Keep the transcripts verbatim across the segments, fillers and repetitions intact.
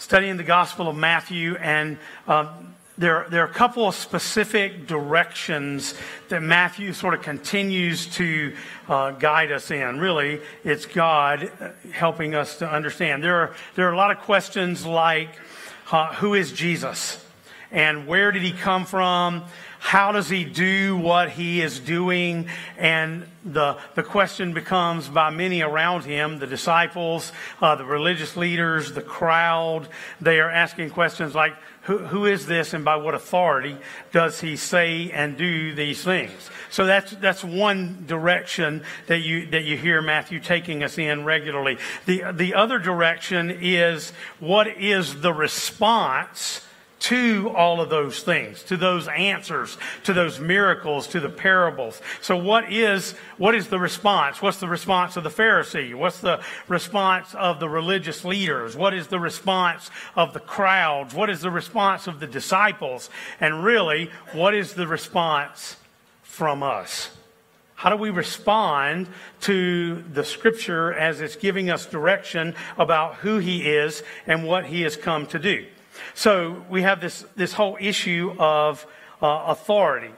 studying the Gospel of Matthew, and uh, there, there are a couple of specific directions that Matthew sort of continues to uh, guide us in. Really, it's God helping us to understand. There are, there are a lot of questions like, uh, who is Jesus? And where did he come from? How does he do what he is doing? And the the question becomes, by many around him, the disciples, uh, the religious leaders, the crowd, they are asking questions like, who, who is this, and by what authority does he say and do these things? So that's that's one direction that you that you hear Matthew taking us in regularly. The the other direction is, what is the response to all of those things, to those answers, to those miracles, to the parables? So what is what is the response? What's the response of the Pharisee? What's the response of the religious leaders? What is the response of the crowds? What is the response of the disciples? And really, what is the response from us? How do we respond to the Scripture as it's giving us direction about who he is and what he has come to do? So we have this, this whole issue of uh, authority.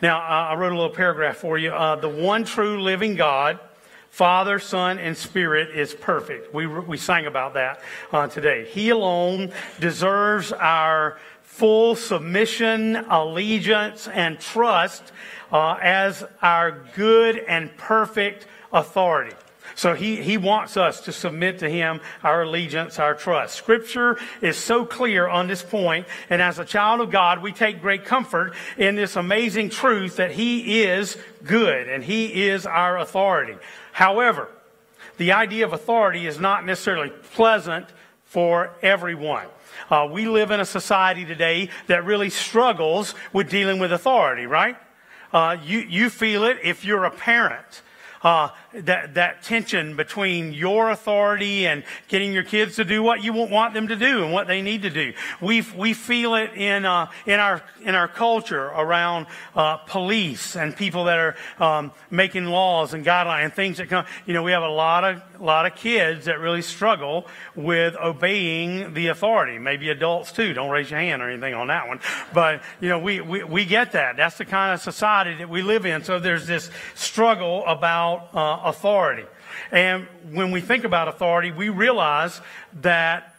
Now, uh, I wrote a little paragraph for you. Uh, the one true living God, Father, Son, and Spirit is perfect. We, we sang about that uh, today. He alone deserves our full submission, allegiance, and trust uh, as our good and perfect authority. So he, he wants us to submit to him our allegiance, our trust. Scripture is so clear on this point, and as a child of God, we take great comfort in this amazing truth that he is good and he is our authority. However, the idea of authority is not necessarily pleasant for everyone. Uh, we live in a society today that really struggles with dealing with authority, right? Uh, you, you feel it if you're a parent. Uh, that, that tension between your authority and getting your kids to do what you want them to do and what they need to do. We, we feel it in, uh, in our, in our culture around, uh, police and people that are, um, making laws and guidelines and things that come. You know, we have a lot of, a lot of kids that really struggle with obeying the authority. Maybe adults too. Don't raise your hand or anything on that one. But, you know, we, we, we get that. That's the kind of society that we live in. So there's this struggle about Uh, authority. And when we think about authority, we realize that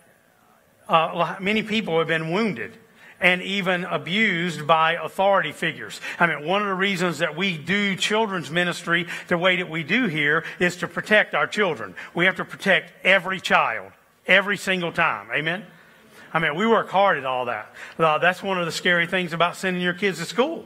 uh, many people have been wounded and even abused by authority figures. I mean, one of the reasons that we do children's ministry the way that we do here is to protect our children. We have to protect every child, every single time. Amen? I mean, we work hard at all that. Uh, that's one of the scary things about sending your kids to school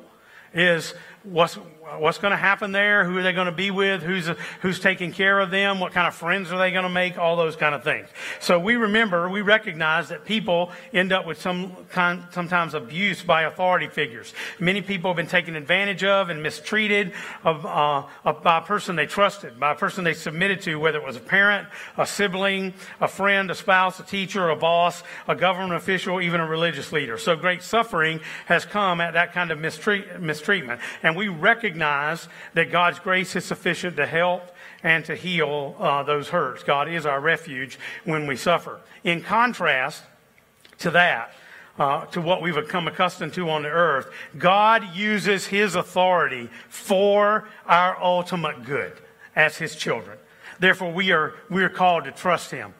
is what's what's going to happen there, who are they going to be with, who's who's taking care of them, what kind of friends are they going to make, all those kind of things. So we remember, we recognize that people end up with some kind, sometimes abuse by authority figures. Many people have been taken advantage of and mistreated of, uh, of, by a person they trusted, by a person they submitted to, whether it was a parent, a sibling, a friend, a spouse, a teacher, a boss, a government official, even a religious leader. So great suffering has come at that kind of mistreat, mistreatment. And we recognize Recognize that God's grace is sufficient to help and to heal uh, those hurts. God is our refuge when we suffer. In contrast to that, uh, to what we've become accustomed to on the earth, God uses his authority for our ultimate good as his children. Therefore, we are, we are called to trust him,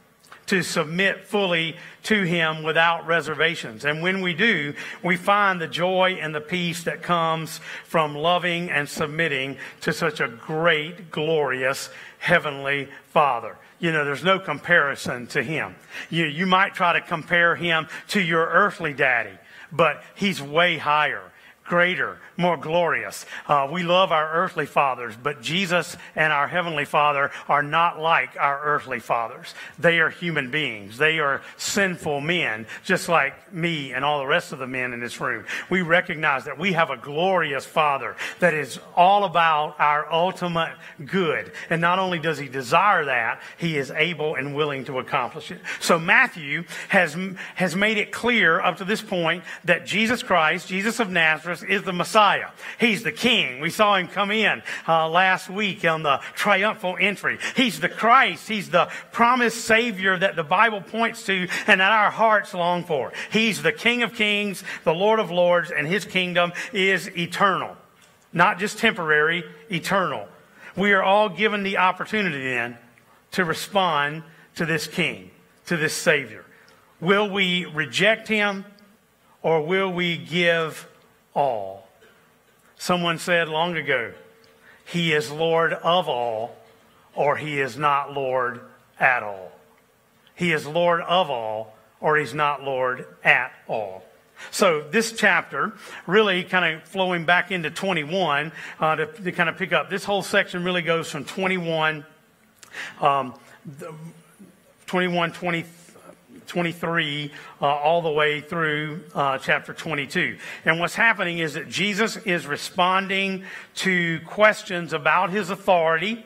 to submit fully to him without reservations. And when we do, we find the joy and the peace that comes from loving and submitting to such a great, glorious, heavenly Father. You know, there's no comparison to him. You, you might try to compare him to your earthly daddy, but he's way higher, greater, more glorious. Uh, we love our earthly fathers, but Jesus and our heavenly Father are not like our earthly fathers. They are human beings. They are sinful men, just like me and all the rest of the men in this room. We recognize that we have a glorious Father that is all about our ultimate good. And not only does he desire that, he is able and willing to accomplish it. So Matthew has, has made it clear up to this point that Jesus Christ, Jesus of Nazareth, Nazareth is the Messiah. He's the King. We saw him come in uh, last week on the triumphal entry. He's the Christ. He's the promised Savior that the Bible points to and that our hearts long for. He's the King of kings, the Lord of lords, and his kingdom is eternal. Not just temporary, eternal. We are all given the opportunity then to respond to this King, to this Savior. Will we reject him, or will we give all? Someone said long ago, he is Lord of all, or he is not Lord at all. He is Lord of all, or he's not Lord at all. So this chapter, really kind of flowing back into twenty-one, uh, to, to kind of pick up. This whole section really goes from twenty-one, twenty-three, uh, all the way through uh, chapter twenty-two. And what's happening is that Jesus is responding to questions about his authority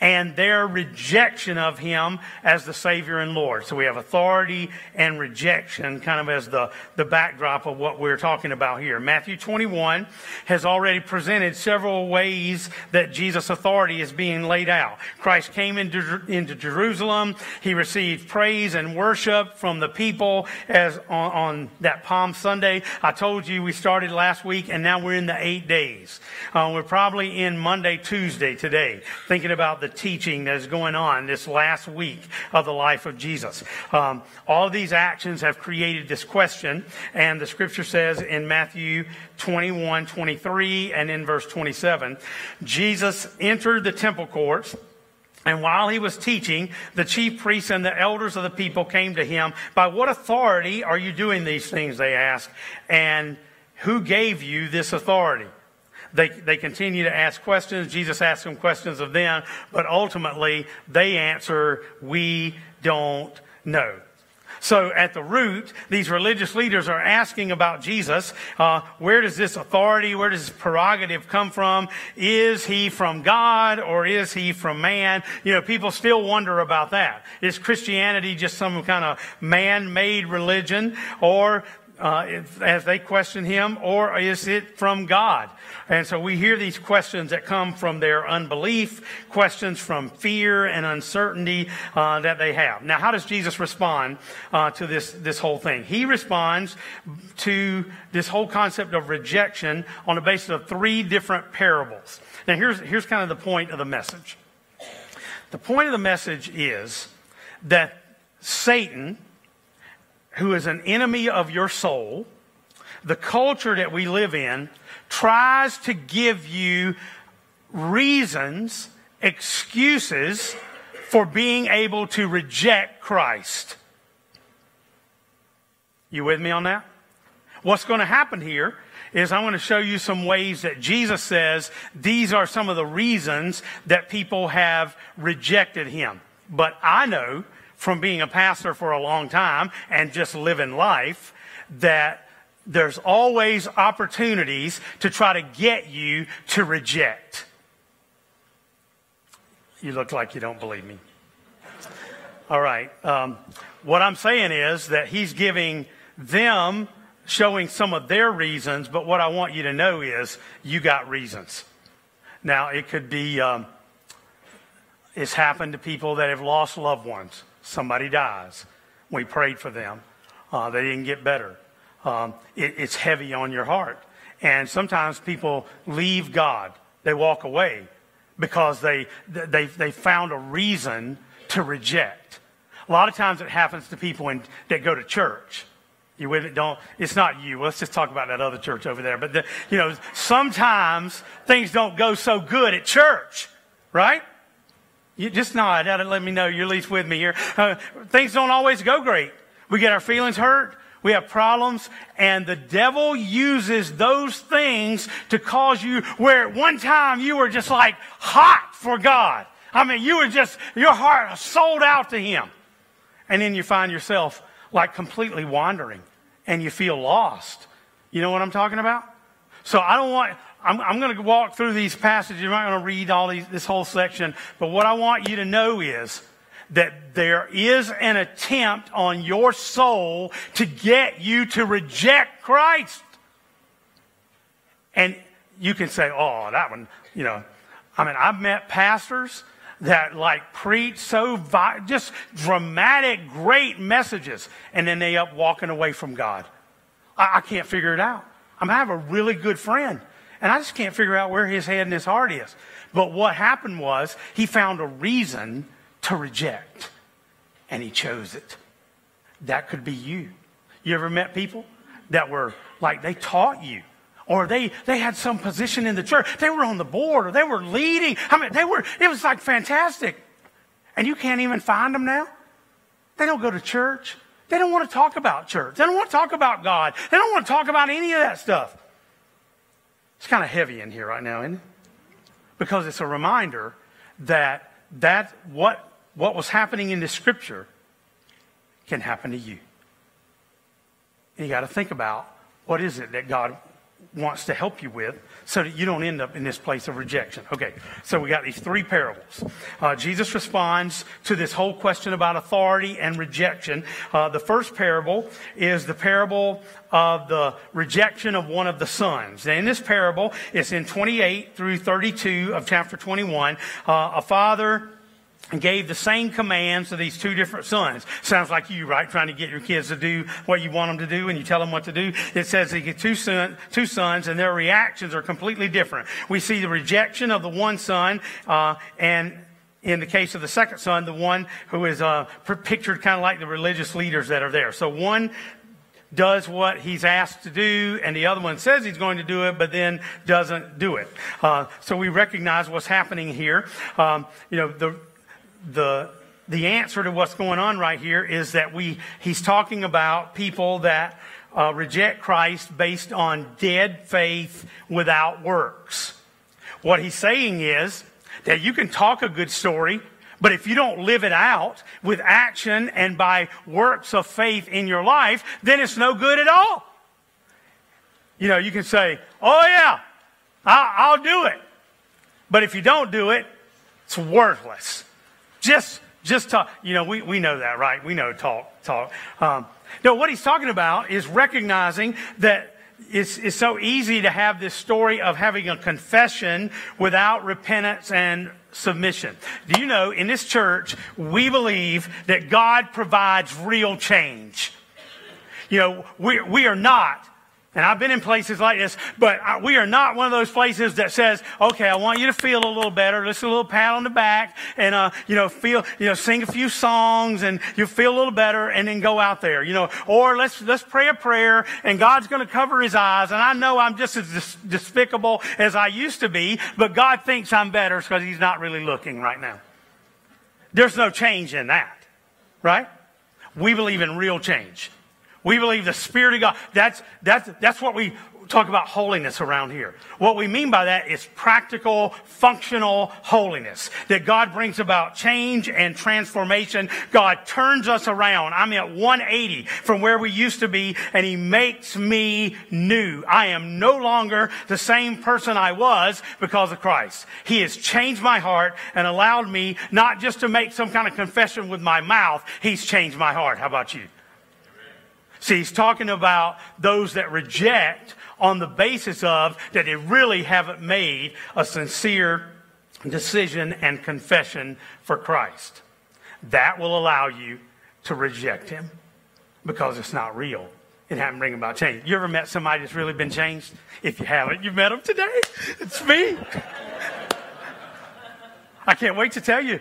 and their rejection of him as the Savior and Lord. So we have authority and rejection kind of as the, the backdrop of what we're talking about here. Matthew twenty-one has already presented several ways that Jesus' authority is being laid out. Christ came into, into Jerusalem. He received praise and worship from the people as on, on that Palm Sunday. I told you we started last week, and now we're in the eight days. Uh, we're probably in Monday, Tuesday today, thinking about the teaching that is going on this last week of the life of Jesus. Um, all of these actions have created this question, and the scripture says in Matthew twenty-one, twenty-three, and in verse twenty-seven, Jesus entered the temple courts, and while he was teaching, the chief priests and the elders of the people came to him. By what authority are you doing these things, they asked, and who gave you this authority? They, they continue to ask questions. Jesus asks them questions of them, but ultimately they answer, we don't know. So at the root, these religious leaders are asking about Jesus. Uh, where does this authority, where does this prerogative come from? Is he from God or is he from man? You know, people still wonder about that. Is Christianity just some kind of man-made religion, or Uh, as they question him, or is it from God? And so we hear these questions that come from their unbelief, questions from fear and uncertainty uh, that they have. Now, how does Jesus respond uh, to this, this whole thing? He responds to this whole concept of rejection on the basis of three different parables. Now, here's, here's kind of the point of the message. The point of the message is that Satan, who is an enemy of your soul, the culture that we live in, tries to give you reasons, excuses for being able to reject Christ. You with me on that? What's going to happen here is I want to show you some ways that Jesus says these are some of the reasons that people have rejected him. But I know, from being a pastor for a long time and just living life, that there's always opportunities to try to get you to reject. You look like you don't believe me. All right. Um, what I'm saying is that he's giving them, showing some of their reasons, but what I want you to know is you got reasons. Now, it could be, um, it's happened to people that have lost loved ones. Somebody dies. We prayed for them. Uh, they didn't get better. Um, it, it's heavy on your heart. And sometimes people leave God. They walk away because they, they, they found a reason to reject. A lot of times it happens to people in, that go to church. You with it? Don't, it's not you. Let's just talk about that other church over there. But, the, you know, sometimes things don't go so good at church, right? You just nod and let me know you're at least with me here. Uh, things don't always go great. We get our feelings hurt. We have problems. And the devil uses those things to cause you where at one time you were just like hot for God. I mean, you were just, your heart sold out to him. And then you find yourself like completely wandering and you feel lost. You know what I'm talking about? So I don't want... I'm, I'm going to walk through these passages. You're not going to read all these, this whole section. But what I want you to know is that there is an attempt on your soul to get you to reject Christ. And you can say, oh, that one, you know. I mean, I've met pastors that like preach so vi- just dramatic, great messages, and then they up walking away from God. I, I can't figure it out. I, mean, I have a really good friend, and I just can't figure out where his head and his heart is. But what happened was he found a reason to reject, and he chose it. That could be you. You ever met people that were like they taught you, or they, they had some position in the church. They were on the board, or they were leading. I mean, they were, it was like fantastic. And you can't even find them now. They don't go to church. They don't want to talk about church. They don't want to talk about God. They don't want to talk about any of that stuff. It's kind of heavy in here right now, isn't it? Because it's a reminder that, that what, what was happening in the scripture can happen to you. And you got to think about what is it that God wants to help you with so that you don't end up in this place of rejection. Okay, so we got these three parables. Uh, Jesus responds to this whole question about authority and rejection. Uh, the first parable is the parable of the rejection of one of the sons. Now in this parable, it's in twenty-eight through thirty-two of chapter twenty-one, uh, a father gave the same commands to these two different sons. Sounds like you, right? Trying to get your kids to do what you want them to do and you tell them what to do. It says they get two, son, two sons and their reactions are completely different. We see the rejection of the one son uh, and in the case of the second son, the one who is uh, pictured kind of like the religious leaders that are there. So one does what he's asked to do, and the other one says he's going to do it, but then doesn't do it. Uh, so we recognize what's happening here. Um, you know, the The the answer to what's going on right here is that we he's talking about people that uh, reject Christ based on dead faith without works. What he's saying is that you can talk a good story, but if you don't live it out with action and by works of faith in your life, then it's no good at all. You know, you can say, oh yeah, I'll, I'll do it. But if you don't do it, it's worthless. Just, just talk. You know, we, we know that, right? We know talk, talk. Um, no, what he's talking about is recognizing that it's, it's so easy to have this story of having a confession without repentance and submission. Do you know, in this church, we believe that God provides real change. You know, we, we are not, and I've been in places like this, but I, we are not one of those places that says, okay, I want you to feel a little better. Just a little pat on the back and, uh, you know, feel, you know, sing a few songs and you'll feel a little better and then go out there, you know, or let's, let's pray a prayer and God's going to cover his eyes. And I know I'm just as dis- despicable as I used to be, but God thinks I'm better because he's not really looking right now. There's no change in that, right? We believe in real change. We believe the Spirit of God. That's, that's, that's what we talk about holiness around here. What we mean by that is practical, functional holiness. That God brings about change and transformation. God turns us around. I'm at one eighty from where we used to be, and he makes me new. I am no longer the same person I was because of Christ. He has changed my heart and allowed me not just to make some kind of confession with my mouth. He's changed my heart. How about you? See, he's talking about those that reject on the basis of that they really haven't made a sincere decision and confession for Christ. That will allow you to reject him because it's not real. It hasn't bring about change. You ever met somebody that's really been changed? If you haven't, you've met them today. It's me. I can't wait to tell you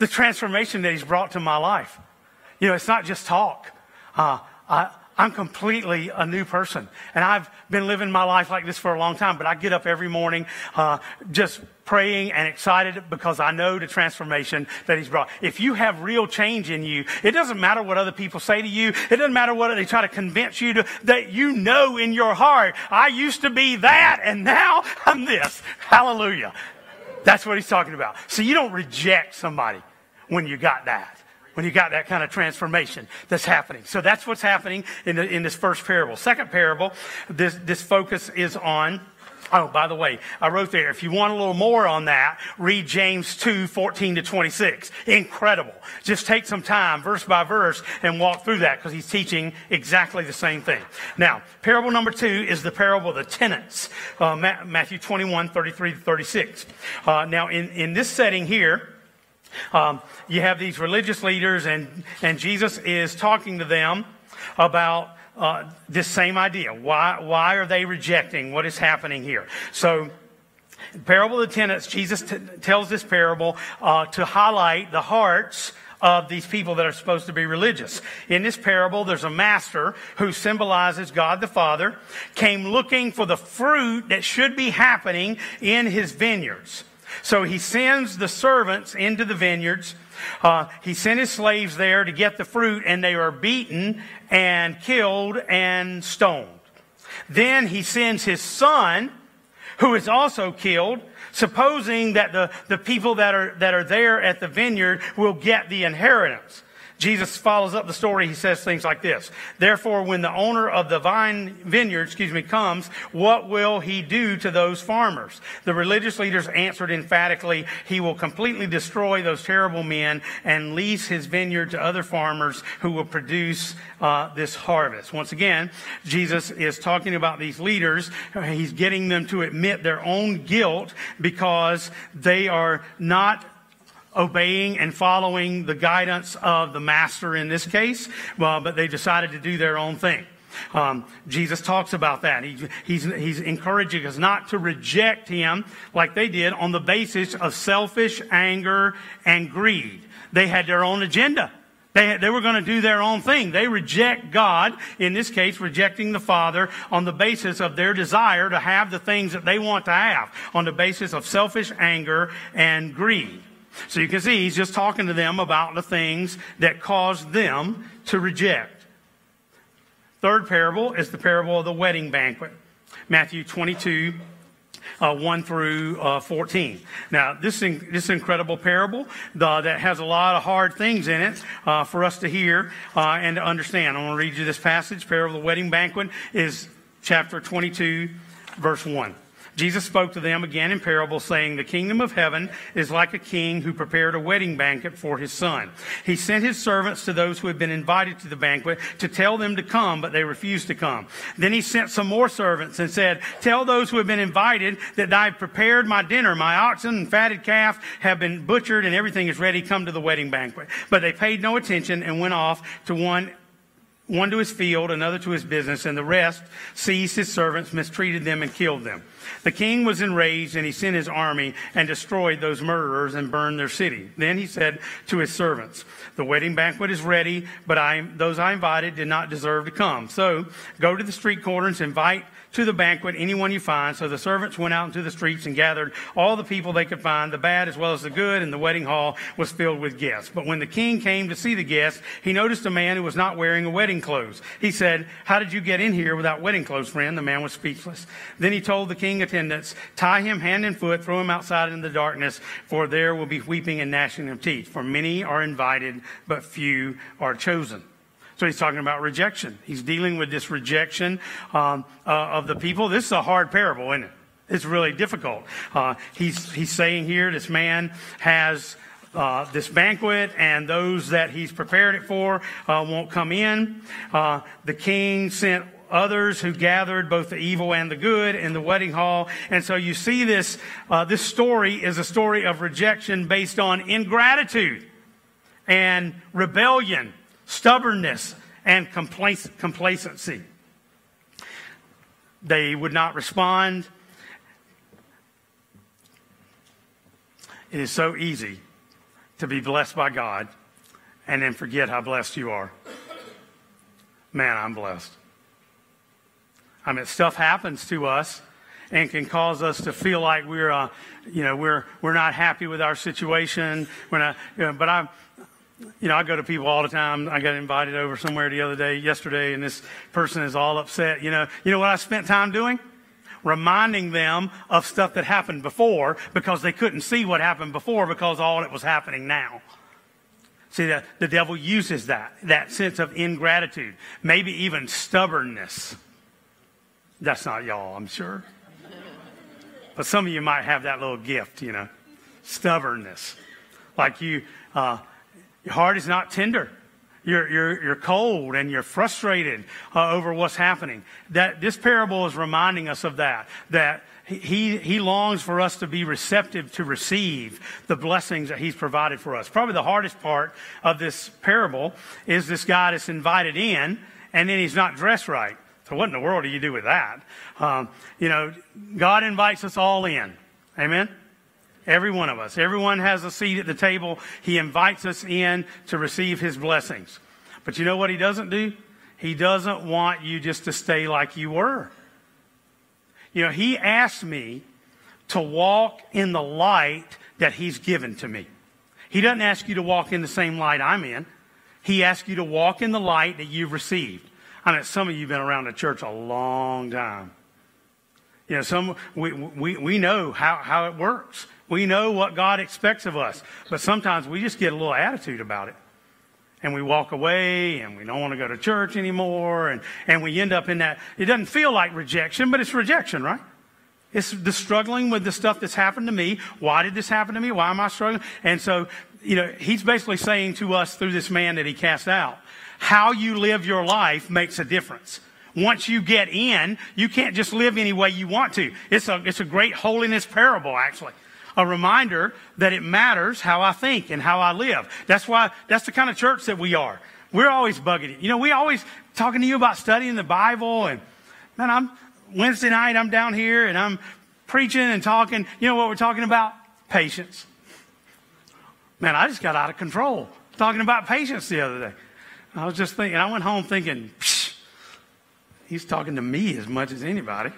the transformation that he's brought to my life. You know, it's not just talk. Uh, I, I'm completely a new person, and I've been living my life like this for a long time, but I get up every morning uh, just praying and excited because I know the transformation that he's brought. If you have real change in you, it doesn't matter what other people say to you. It doesn't matter what they try to convince you to, that you know in your heart, I used to be that, and now I'm this. Hallelujah. That's what he's talking about. So you don't reject somebody when you got that. When you got that kind of transformation that's happening. So that's what's happening in, the, in this first parable. Second parable, this, this focus is on Oh, by the way, I wrote there, if you want a little more on that, read James two, fourteen to twenty-six. Incredible. Just take some time, verse by verse, and walk through that because he's teaching exactly the same thing. Now, parable number two is the parable of the tenants, uh, Matthew twenty-one, thirty-three to thirty-six. Uh, now, in, in this setting here, um, you have these religious leaders, and, and Jesus is talking to them about Uh, this same idea. Why, why are they rejecting what is happening here? So, parable of the tenants, Jesus t tells this parable uh, to highlight the hearts of these people that are supposed to be religious. In this parable, there's a master who symbolizes God the Father, came looking for the fruit that should be happening in his vineyards. So he sends the servants into the vineyards. Uh, he sent his slaves there to get the fruit, and they are beaten and killed and stoned. Then he sends his son, who is also killed, supposing that the, the people that are, that are there at the vineyard will get the inheritance. Jesus follows up the story. He says things like this. Therefore, when the owner of the vine vineyard, excuse me, comes, what will he do to those farmers? The religious leaders answered emphatically, he will completely destroy those terrible men and lease his vineyard to other farmers who will produce uh, this harvest. Once again, Jesus is talking about these leaders. He's getting them to admit their own guilt because they are not obeying and following the guidance of the master in this case, well, but they decided to do their own thing. Um, Jesus talks about that. He, he's, he's encouraging us not to reject him like they did on the basis of selfish anger and greed. They had their own agenda. They, they were going to do their own thing. They reject God, in this case, rejecting the Father, on the basis of their desire to have the things that they want to have, on the basis of selfish anger and greed. So you can see he's just talking to them about the things that caused them to reject. Third parable is the parable of the wedding banquet, Matthew twenty-two, one through fourteen. Now, this in, this incredible parable the, that has a lot of hard things in it uh, for us to hear uh, and to understand. I'm going to read you this passage. Parable of the wedding banquet is chapter twenty-two, verse one. Jesus spoke to them again in parable, saying, the kingdom of heaven is like a king who prepared a wedding banquet for his son. He sent his servants to those who had been invited to the banquet to tell them to come, but they refused to come. Then he sent some more servants and said, tell those who have been invited that I have prepared my dinner. My oxen and fatted calf have been butchered and everything is ready. Come to the wedding banquet. But they paid no attention and went off to one One to his field, another to his business, and the rest seized his servants, mistreated them, and killed them. The king was enraged, and he sent his army and destroyed those murderers and burned their city. Then he said to his servants, the wedding banquet is ready, but I, those I invited did not deserve to come. So go to the street corners, invite to the banquet anyone you find. So the servants went out into the streets and gathered all the people they could find, the bad as well as the good, and the wedding hall was filled with guests. But when the king came to see the guests, he noticed a man who was not wearing a wedding clothes. He said, how did you get in here without wedding clothes, friend? The man was speechless. Then he told the king attendants, tie him hand and foot, throw him outside into the darkness, for there will be weeping and gnashing of teeth. For many are invited, but few are chosen. So he's talking about rejection. He's dealing with this rejection um, uh, of the people. This is a hard parable, isn't it? It's really difficult. Uh, he's, he's saying here this man has Uh, this banquet, and those that he's prepared it for uh, won't come in. Uh, the king sent others who gathered both the evil and the good in the wedding hall. And so you see this, uh, this story is a story of rejection based on ingratitude and rebellion, stubbornness, and complac- complacency. They would not respond. It is so easy to be blessed by God and then forget how blessed you are. Man, I'm blessed. I mean, stuff happens to us and can cause us to feel like we're, uh, you know, we're we're not happy with our situation. We're not, you know, but I, you know, I go to people all the time. I got invited over somewhere the other day, yesterday, and this person is all upset. You know, you know what I spent time doing? Reminding them of stuff that happened before because they couldn't see what happened before because all that was happening now. See, the, the devil uses that, that sense of ingratitude, maybe even stubbornness. That's not y'all, I'm sure. But some of you might have that little gift, you know, stubbornness. Like you, uh, your heart is not tender. You're, you're, you're cold and you're frustrated uh, over what's happening. That this parable is reminding us of that, that he, he longs for us to be receptive to receive the blessings that he's provided for us. Probably the hardest part of this parable is this guy that's invited in and then he's not dressed right. So what in the world do you do with that? Um, you know, God invites us all in. Amen? Every one of us. Everyone has a seat at the table. He invites us in to receive his blessings. But you know what he doesn't do? He doesn't want you just to stay like you were. You know, he asked me to walk in the light that he's given to me. He doesn't ask you to walk in the same light I'm in. He asks you to walk in the light that you've received. I mean, some of you have been around the church a long time. You know, some we we we know how, how it works. We know what God expects of us. But sometimes we just get a little attitude about it. And we walk away and we don't want to go to church anymore. And, and we end up in that. It doesn't feel like rejection, but it's rejection, right? It's the struggling with the stuff that's happened to me. Why did this happen to me? Why am I struggling? And so, you know, he's basically saying to us through this man that he cast out, how you live your life makes a difference. Once you get in, you can't just live any way you want to. It's a, it's a great holiness parable, actually. A reminder that it matters how I think and how I live. That's why, that's the kind of church that we are. We're always bugging you. You know, we always talking to you about studying the Bible. And man, I'm Wednesday night, I'm down here and I'm preaching and talking. You know what we're talking about? Patience. Man, I just got out of control talking about patience the other day. I was just thinking, I went home thinking, he's talking to me as much as anybody.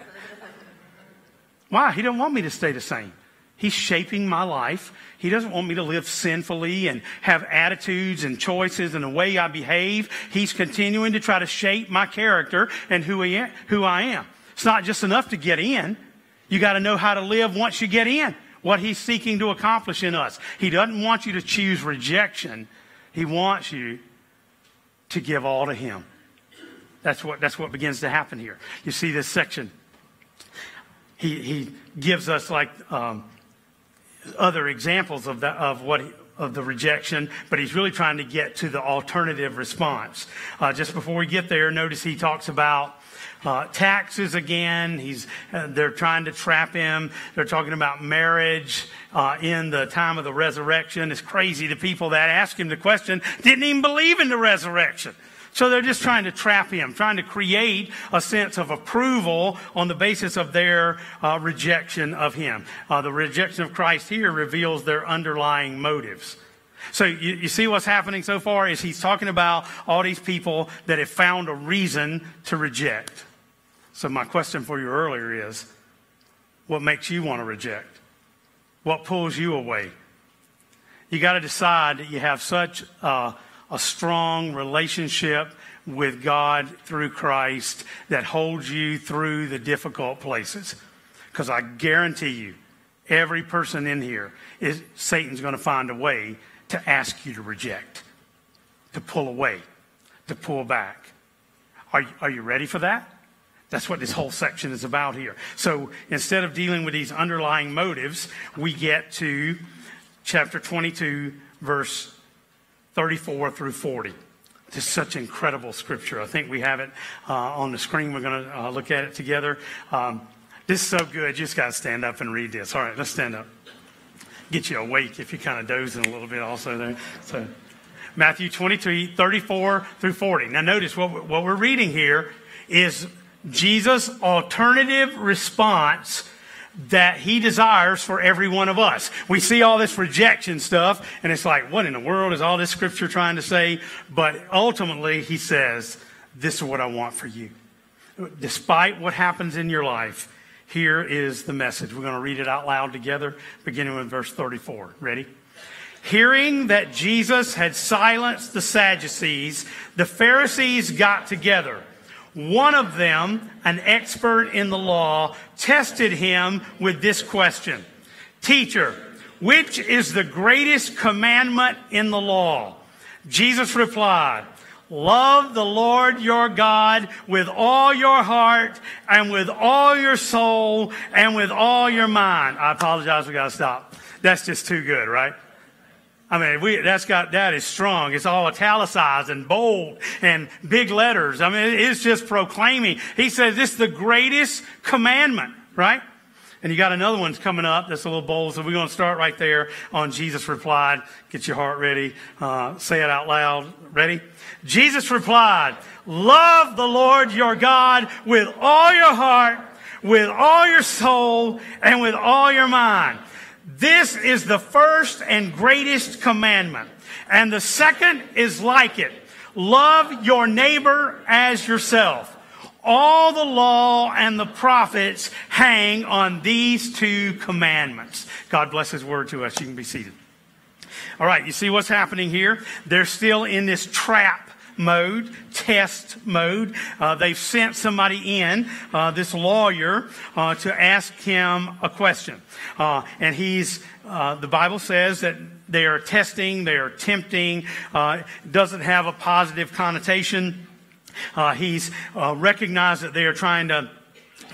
Why? He doesn't want me to stay the same. He's shaping my life. He doesn't want me to live sinfully and have attitudes and choices and the way I behave. He's continuing to try to shape my character and who he am, who I am. It's not just enough to get in. You got to know how to live once you get in, what he's seeking to accomplish in us. He doesn't want you to choose rejection. He wants you to give all to him. That's what, that's what begins to happen here. You see this section. He, he gives us like um, other examples of the, of what of the rejection, but he's really trying to get to the alternative response. Uh, just before we get there, notice he talks about uh, taxes again. He's uh, they're trying to trap him. They're talking about marriage uh, in the time of the resurrection. It's crazy. The people that asked him the question didn't even believe in the resurrection. So they're just trying to trap him, trying to create a sense of approval on the basis of their uh, rejection of him. Uh, the rejection of Christ here reveals their underlying motives. So you, you see what's happening so far is he's talking about all these people that have found a reason to reject. So my question for you earlier is, what makes you want to reject? What pulls you away? You got to decide that you have such a... Uh, a strong relationship with God through Christ that holds you through the difficult places. Because I guarantee you, every person in here, is, Satan's going to find a way to ask you to reject, to pull away, to pull back. Are you, are you ready for that? That's what this whole section is about here. So instead of dealing with these underlying motives, we get to chapter twenty-two, verse thirty-four through forty. This is such incredible scripture. I think we have it uh, on the screen. We're going to uh, look at it together. Um, this is so good. You just got to stand up and read this. All right, let's stand up. Get you awake if you're kind of dozing a little bit also there. So, Matthew twenty-two, thirty-four through forty. Now, notice what, what we're reading here is Jesus' alternative response that he desires for every one of us. We see all this rejection stuff, and it's like, what in the world is all this scripture trying to say? But ultimately, he says, this is what I want for you. Despite what happens in your life, here is the message. We're going to read it out loud together, beginning with verse thirty-four. Ready? Hearing that Jesus had silenced the Sadducees, the Pharisees got together. One of them, an expert in the law, tested him with this question. Teacher, which is the greatest commandment in the law? Jesus replied, Love the Lord your God with all your heart and with all your soul and with all your mind. I apologize, we got to stop. That's just too good, right? I mean, we, that's got, that is strong. It's all italicized and bold and big letters. I mean, it's just proclaiming. He says this is the greatest commandment, right? And you got another one's coming up that's a little bold, so we're going to start right there on Jesus replied. Get your heart ready. Uh, say it out loud. Ready? Jesus replied, love the Lord your God with all your heart, with all your soul, and with all your mind. This is the first and greatest commandment. And the second is like it. Love your neighbor as yourself. All the law and the prophets hang on these two commandments. God bless his word to us. You can be seated. All right, you see what's happening here? They're still in this trap mode, test mode. Uh, they've sent somebody in, uh, this lawyer, uh, to ask him a question. Uh, and he's, uh, the Bible says that they are testing, they are tempting, uh, doesn't have a positive connotation. Uh, he's uh, recognized that they are trying to,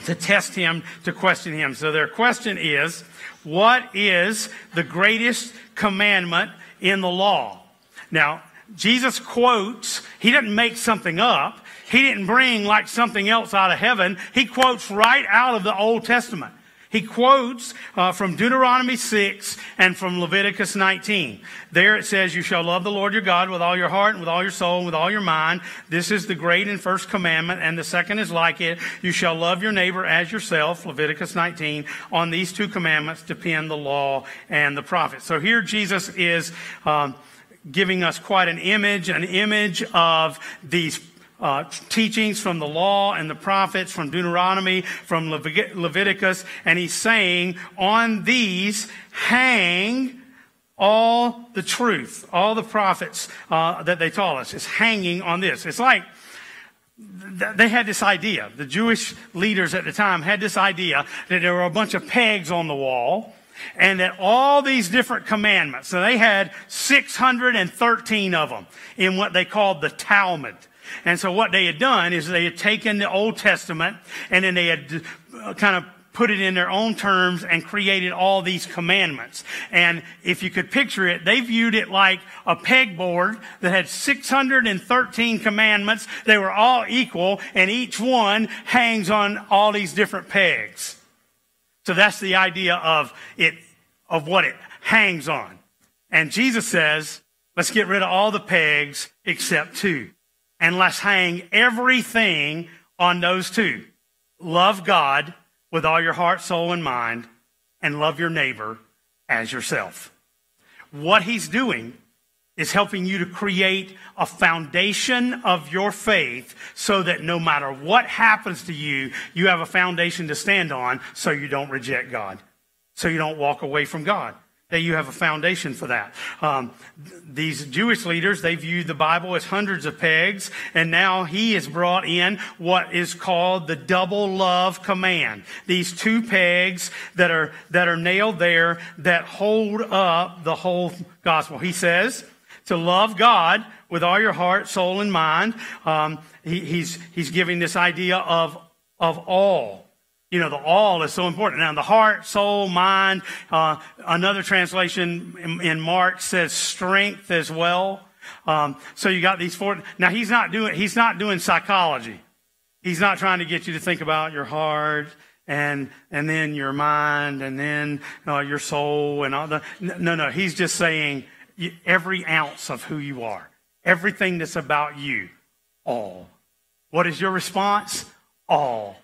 to test him, to question him. So their question is, what is the greatest commandment in the law? Now, Jesus quotes, he didn't make something up. He didn't bring like something else out of heaven. He quotes right out of the Old Testament. He quotes uh, from Deuteronomy six and from Leviticus nineteen. There it says, you shall love the Lord your God with all your heart and with all your soul and with all your mind. This is the great and first commandment, and the second is like it. You shall love your neighbor as yourself, Leviticus nineteen. On these two commandments depend the law and the prophets. So here Jesus is... Um, giving us quite an image, an image of these uh, teachings from the law and the prophets, from Deuteronomy, from Levit- Leviticus. And he's saying, on these hang all the truth, all the prophets uh, that they taught us. It's hanging on this. It's like th- they had this idea. The Jewish leaders at the time had this idea that there were a bunch of pegs on the wall, and that all these different commandments, so they had six hundred thirteen of them in what they called the Talmud. And so what they had done is they had taken the Old Testament and then they had kind of put it in their own terms and created all these commandments. And if you could picture it, they viewed it like a pegboard that had six hundred thirteen commandments. They were all equal, and each one hangs on all these different pegs. So that's the idea of it, of what it hangs on. And Jesus says, let's get rid of all the pegs except two. And let's hang everything on those two. Love God with all your heart, soul, and mind, and love your neighbor as yourself. What he's doing is helping you to create a foundation of your faith so that no matter what happens to you, you have a foundation to stand on so you don't reject God, so you don't walk away from God, that you have a foundation for that. Um, these Jewish leaders, they viewed the Bible as hundreds of pegs, and now he has brought in what is called the double love command. These two pegs that are, that are nailed there that hold up the whole gospel. He says... to love God with all your heart, soul, and mind. Um, he, he's, he's giving this idea of, of all. You know, the all is so important. Now, the heart, soul, mind, uh, another translation in, in Mark says strength as well. Um, so you got these four. Now, he's not doing, he's not doing psychology. He's not trying to get you to think about your heart and, and then your mind and then uh, your soul and all the, no, no, he's just saying, every ounce of who you are, everything that's about you, all. What is your response? All.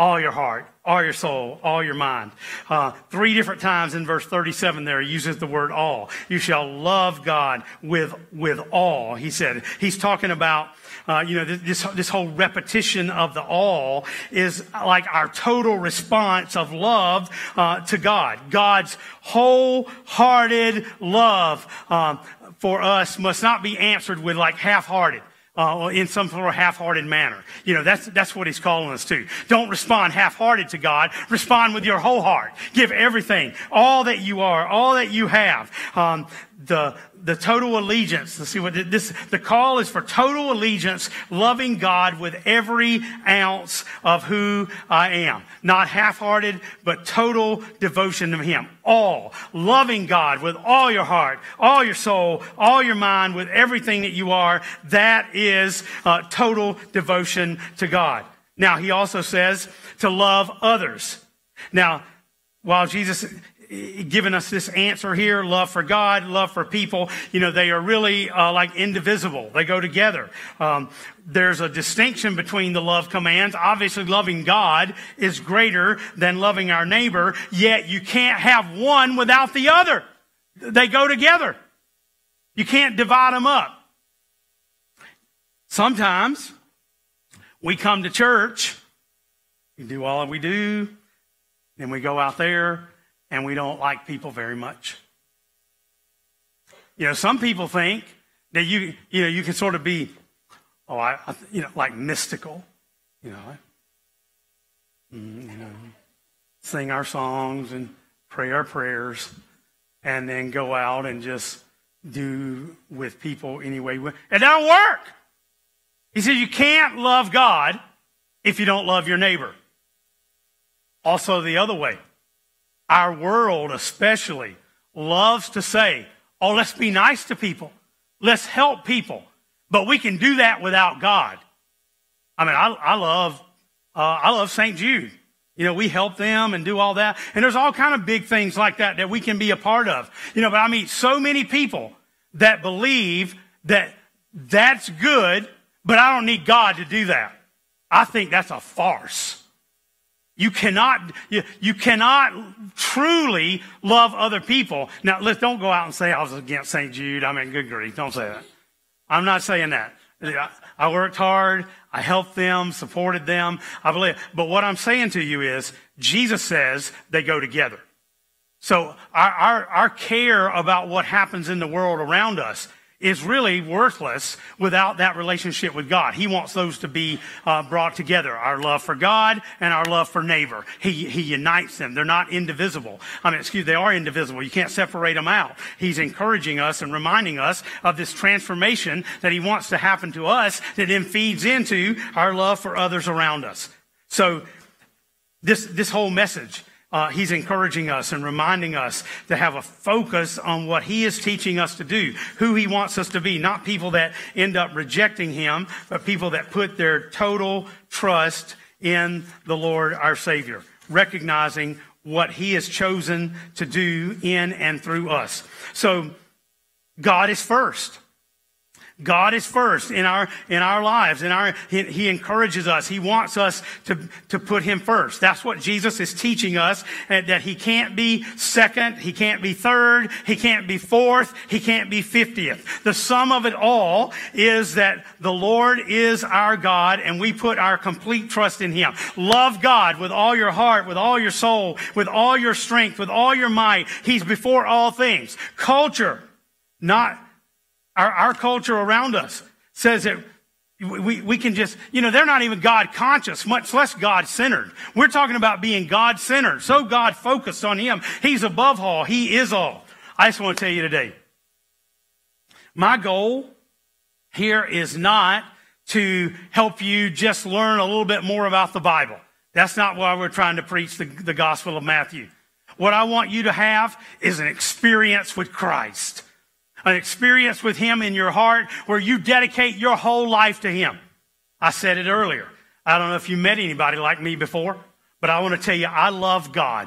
All your heart, all your soul, all your mind. Uh, three different times in verse thirty-seven there, he uses the word all. You shall love God with, with all, he said. He's talking about, uh, you know, this, this whole repetition of the all is like our total response of love uh, to God. God's wholehearted love um, for us must not be answered with like half-hearted. Uh, in some sort of half-hearted manner. You know, that's, that's what he's calling us to. Don't respond half-hearted to God. Respond with your whole heart. Give everything, all that you are, all that you have. Um, the, the total allegiance. Let's see what this, the call is for total allegiance, loving God with every ounce of who I am. Not half-hearted, but total devotion to Him. All. Loving God with all your heart, all your soul, all your mind, with everything that you are. That is uh, total devotion to God. Now, He also says to love others. Now, while Jesus giving us this answer here, love for God, love for people, you know, they are really uh, like indivisible. They go together. Um, there's a distinction between the love commands. Obviously, loving God is greater than loving our neighbor, yet you can't have one without the other. They go together. You can't divide them up. Sometimes we come to church, we do all that we do, then we go out there, and we don't like people very much. You know, some people think that you, you know, you can sort of be, oh, I, I you know, like mystical, you know, you know, sing our songs and pray our prayers, and then go out and just do with people any way. It don't work. He says you can't love God if you don't love your neighbor. Also, the other way. Our world especially loves to say, oh, let's be nice to people. Let's help people. But we can do that without God. I mean, I, I love uh, I love Saint Jude. You know, we help them and do all that. And there's all kind of big things like that that we can be a part of. You know, but I meet so many people that believe that that's good, but I don't need God to do that. I think that's a farce. You cannot, you, you cannot truly love other people. Now, let's don't go out and say I was against Saint Jude. I mean, good grief, don't say that. I'm not saying that. I, I worked hard. I helped them, supported them. I believe. But what I'm saying to you is, Jesus says they go together. So our, our, our care about what happens in the world around us is really worthless without that relationship with God. He wants those to be uh, brought together, our love for God and our love for neighbor. He, he unites them. They're not indivisible. I mean, excuse me, they are indivisible. You can't separate them out. He's encouraging us and reminding us of this transformation that He wants to happen to us that then feeds into our love for others around us. So this, this whole message, Uh, he's encouraging us and reminding us to have a focus on what He is teaching us to do, who He wants us to be, not people that end up rejecting Him, but people that put their total trust in the Lord our Savior, recognizing what He has chosen to do in and through us. So God is first. God is first in our, in our lives. In our, he, he encourages us. He wants us to, to put Him first. That's what Jesus is teaching us, that He can't be second. He can't be third. He can't be fourth. He can't be fiftieth. The sum of it all is that the Lord is our God and we put our complete trust in Him. Love God with all your heart, with all your soul, with all your strength, with all your might. He's before all things. Culture, not Our, our culture around us says that we, we can just, you know, they're not even God conscious, much less God centered. We're talking about being God centered. So God focused on Him. He's above all. He is all. I just want to tell you today, my goal here is not to help you just learn a little bit more about the Bible. That's not why we're trying to preach the, the Gospel of Matthew. What I want you to have is an experience with Christ. An experience with Him in your heart where you dedicate your whole life to Him. I said it earlier. I don't know if you met anybody like me before, but I want to tell you, I love God.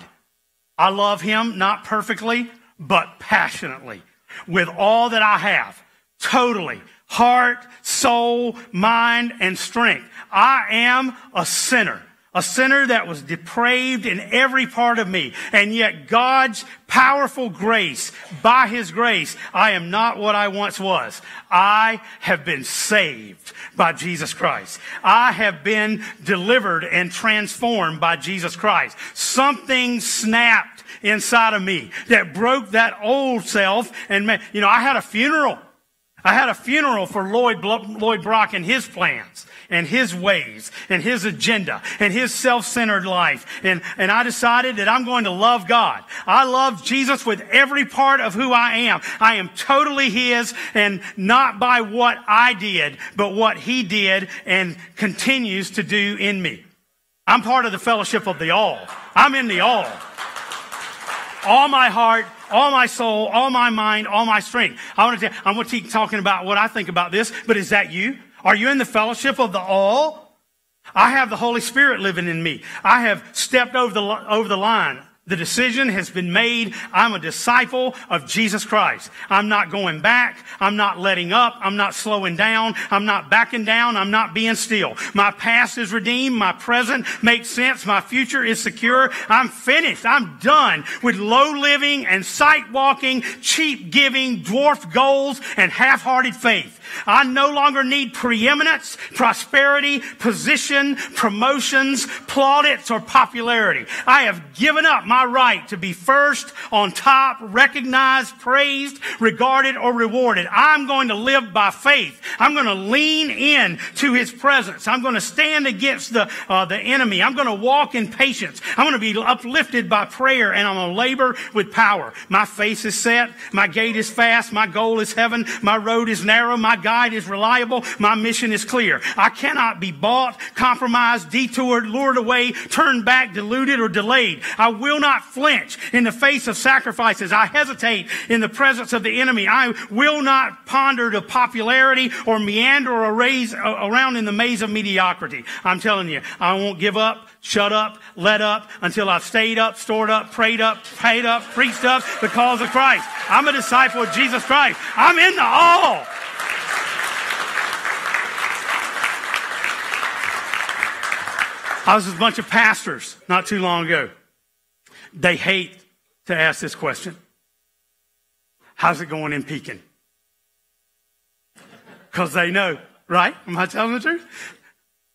I love Him, not perfectly, but passionately. With all that I have, totally, heart, soul, mind, and strength. I am a sinner. A sinner that was depraved in every part of me. And yet God's powerful grace, by His grace, I am not what I once was. I have been saved by Jesus Christ. I have been delivered and transformed by Jesus Christ. Something snapped inside of me that broke that old self. And, you know, I had a funeral. I had a funeral for Lloyd, Lloyd Brock and his plans and his ways and his agenda and his self-centered life. And, and I decided that I'm going to love God. I love Jesus with every part of who I am. I am totally his, and not by what I did, but what he did and continues to do in me. I'm part of the fellowship of the all. I'm in the all. All my heart, all my soul, all my mind, all my strength. I want to tell, I'm going to keep talking about what I think about this, but is that you? Are you in the fellowship of the all? I have the Holy Spirit living in me. I have stepped over the, over the line. The decision has been made. I'm a disciple of Jesus Christ. I'm not going back. I'm not letting up. I'm not slowing down. I'm not backing down. I'm not being still. My past is redeemed. My present makes sense. My future is secure. I'm finished. I'm done with low living and sight walking, cheap giving, dwarf goals, and half-hearted faith. I no longer need preeminence, prosperity, position, promotions, plaudits, or popularity. I have given up my right to be first, on top, recognized, praised, regarded, or rewarded. I'm going to live by faith. I'm going to lean in to his presence. I'm going to stand against the, uh, the enemy. I'm going to walk in patience. I'm going to be uplifted by prayer, and I'm going to labor with power. My face is set. My gate is fast. My goal is heaven. My road is narrow. My guide is reliable. My mission is clear. I cannot be bought, compromised, detoured, lured away, turned back, deluded, or delayed. I will not flinch in the face of sacrifices. I hesitate in the presence of the enemy. I will not ponder to popularity or meander or raise around in the maze of mediocrity. I'm telling you, I won't give up, shut up, let up until I've stayed up, stored up, prayed up, paid up, preached up the cause of Christ. I'm a disciple of Jesus Christ. I'm in the all. I was with a bunch of pastors not too long ago. They hate to ask this question. How's it going in Pekin? Because they know, right? Am I telling the truth?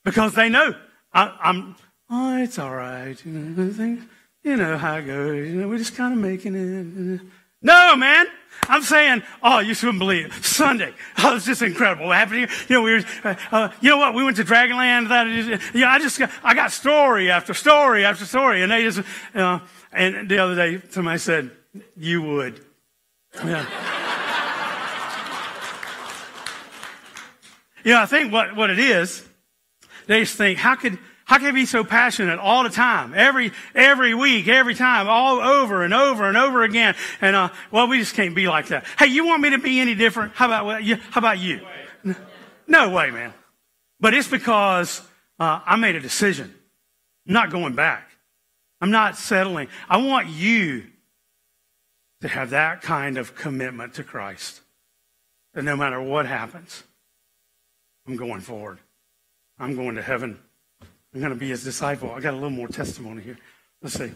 Because they know. I, I'm, oh, it's all right. You know, things, you know how it goes. You know, we're just kind of making it. No, man. I'm saying, oh, you shouldn't believe it. Sunday, oh, it's just incredible. What happened here? You know, we were, uh, uh, you know what? We went to Dragonland. That, you know, I just, got, I got story after story after story, and they just, uh, and the other day somebody said, "You would." Yeah. You know, I think what what it is, they just think, how could. How can I be so passionate all the time, every every week, every time, all over and over and over again? And uh, well, we just can't be like that. Hey, you want me to be any different? How about well, you? How about you? No, no way, man. But it's because uh, I made a decision. I'm not going back. I'm not settling. I want you to have that kind of commitment to Christ. That no matter what happens, I'm going forward. I'm going to heaven. I'm going to be his disciple. I got a little more testimony here. Let's see.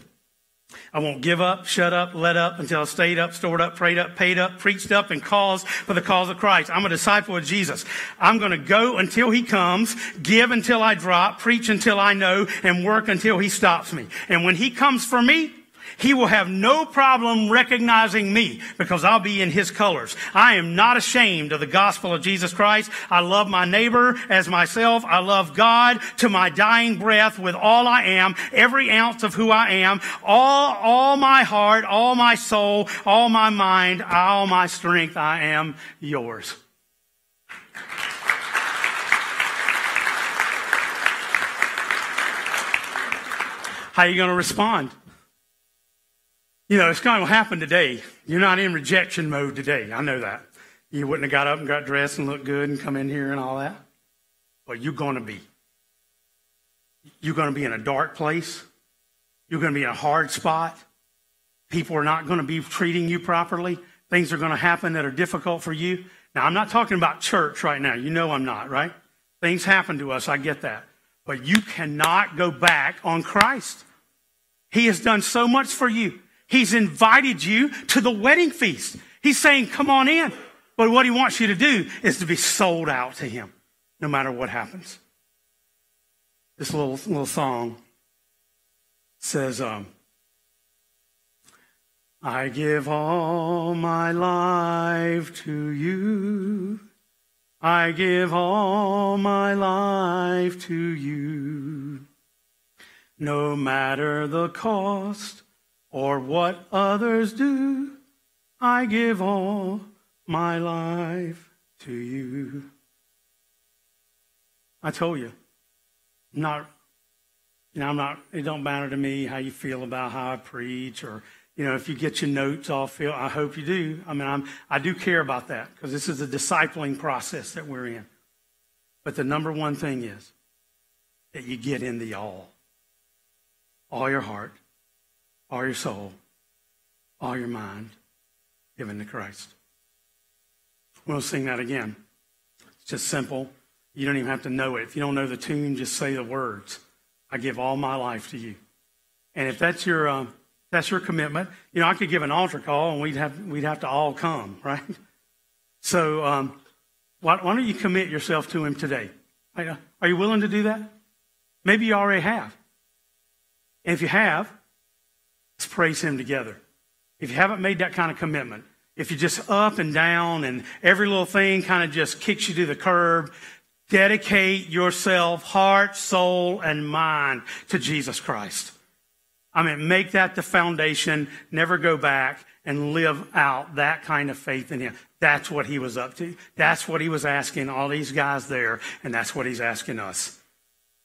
I won't give up, shut up, let up until I stayed up, stored up, prayed up, paid up, preached up, and caused for the cause of Christ. I'm a disciple of Jesus. I'm going to go until he comes, give until I drop, preach until I know, and work until he stops me. And when he comes for me, he will have no problem recognizing me because I'll be in his colors. I am not ashamed of the gospel of Jesus Christ. I love my neighbor as myself. I love God to my dying breath with all I am, every ounce of who I am, all, all my heart, all my soul, all my mind, all my strength. I am yours. How are you going to respond? You know, it's not going to happen today. You're not in rejection mode today. I know that. You wouldn't have got up and got dressed and looked good and come in here and all that. But you're going to be. You're going to be in a dark place. You're going to be in a hard spot. People are not going to be treating you properly. Things are going to happen that are difficult for you. Now, I'm not talking about church right now. You know I'm not, right? Things happen to us. I get that. But you cannot go back on Christ. He has done so much for you. He's invited you to the wedding feast. He's saying, come on in. But what he wants you to do is to be sold out to him, no matter what happens. This little, little song says, um, I give all my life to you. I give all my life to you. No matter the cost or what others do, I give all my life to you. I told you, I'm not, you know, I'm not, it don't matter to me how you feel about how I preach, or, you know, if you get your notes all filled, I hope you do. I mean, I'm, I do care about that, because this is a discipling process that we're in. But the number one thing is that you get in the all. All your heart, all your soul, all your mind, given to Christ. We'll sing that again. It's just simple. You don't even have to know it. If you don't know the tune, just say the words. I give all my life to you. And if that's your... Um, That's your commitment. You know, I could give an altar call and we'd have we'd have to all come, right? So um, why, why don't you commit yourself to him today? Are you willing to do that? Maybe you already have. And if you have, let's praise him together. If you haven't made that kind of commitment, if you're just up and down and every little thing kind of just kicks you to the curb, dedicate yourself, heart, soul, and mind to Jesus Christ. I mean, make that the foundation, never go back, and live out that kind of faith in him. That's what he was up to. That's what he was asking all these guys there, and that's what he's asking us.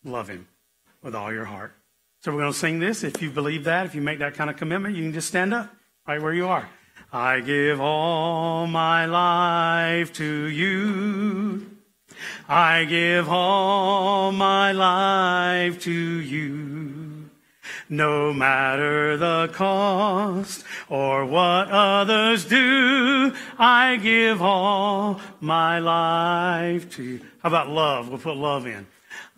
Love him with all your heart. So we're going to sing this. If you believe that, if you make that kind of commitment, you can just stand up right where you are. I give all my life to you. I give all my life to you. No matter the cost or what others do, I give all my life to you. How about love? We'll put love in.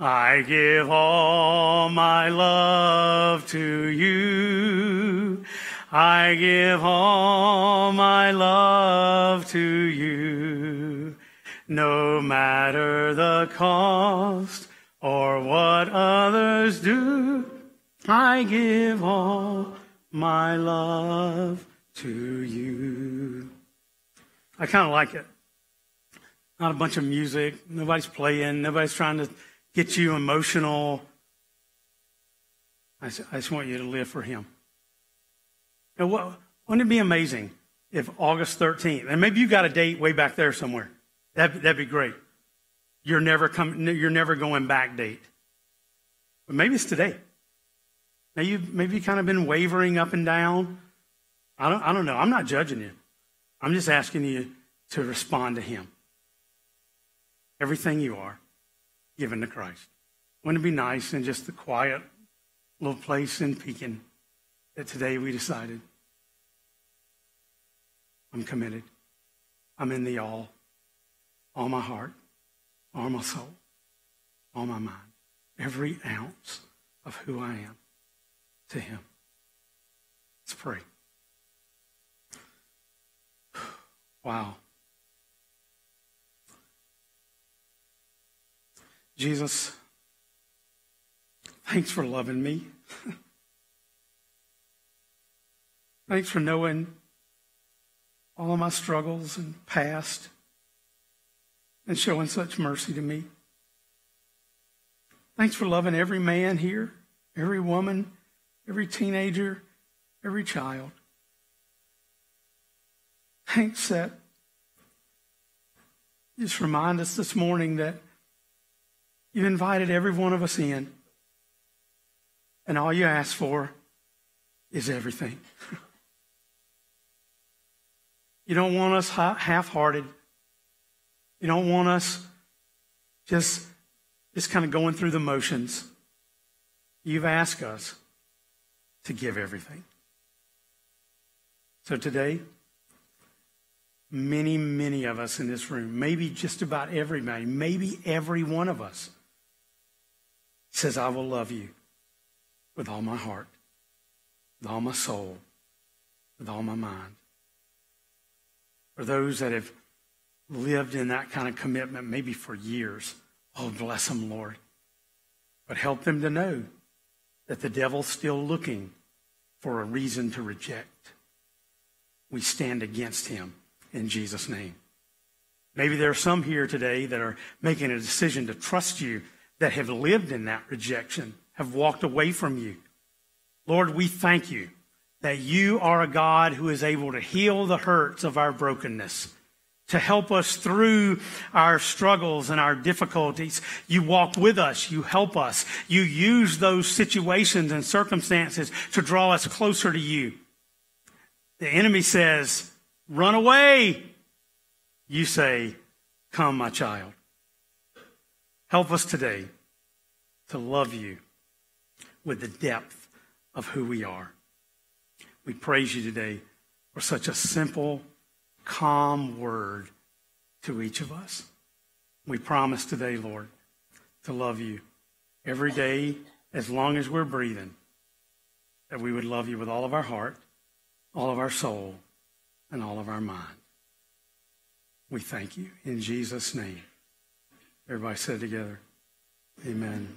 I give all my love to you. I give all my love to you. No matter the cost or what others do, I give all my love to you. I kind of like it. Not a bunch of music. Nobody's playing. Nobody's trying to get you emotional. I just, I just want you to live for him. And what, wouldn't it be amazing if August thirteenth, and maybe you got a date way back there somewhere. That, that'd be great. You're never coming, you're never going back date. But maybe it's today. Now you've maybe kind of been wavering up and down. I don't, I don't know. I'm not judging you. I'm just asking you to respond to him. Everything you are, given to Christ. Wouldn't it be nice in just the quiet little place in Pekin that today we decided, I'm committed. I'm in the all. All my heart, all my soul, all my mind. Every ounce of who I am. To him. Let's pray. Wow. Jesus, thanks for loving me. Thanks for knowing all of my struggles and past and showing such mercy to me. Thanks for loving every man here, every woman, every teenager, every child. Thanks that just remind us this morning that you've invited every one of us in, and all you ask for is everything. You don't want us half-hearted. You don't want us just, just kind of going through the motions. You've asked us to give everything. So today, many, many of us in this room, maybe just about everybody, maybe every one of us, says, I will love you with all my heart, with all my soul, with all my mind. For those that have lived in that kind of commitment, maybe for years, oh, bless them, Lord. But help them to know that the devil's still looking for a reason to reject, we stand against him in Jesus' name. Maybe there are some here today that are making a decision to trust you, that have lived in that rejection, have walked away from you. Lord, we thank you that you are a God who is able to heal the hurts of our brokenness, to help us through our struggles and our difficulties. You walk with us. You help us. You use those situations and circumstances to draw us closer to you. The enemy says, "Run away." You say, "Come, my child." Help us today to love you with the depth of who we are. We praise you today for such a simple, calm word to each of us. We promise today, Lord, to love you every day as long as we're breathing, that we would love you with all of our heart, all of our soul, and all of our mind. We thank you in Jesus' name. Everybody said together, amen.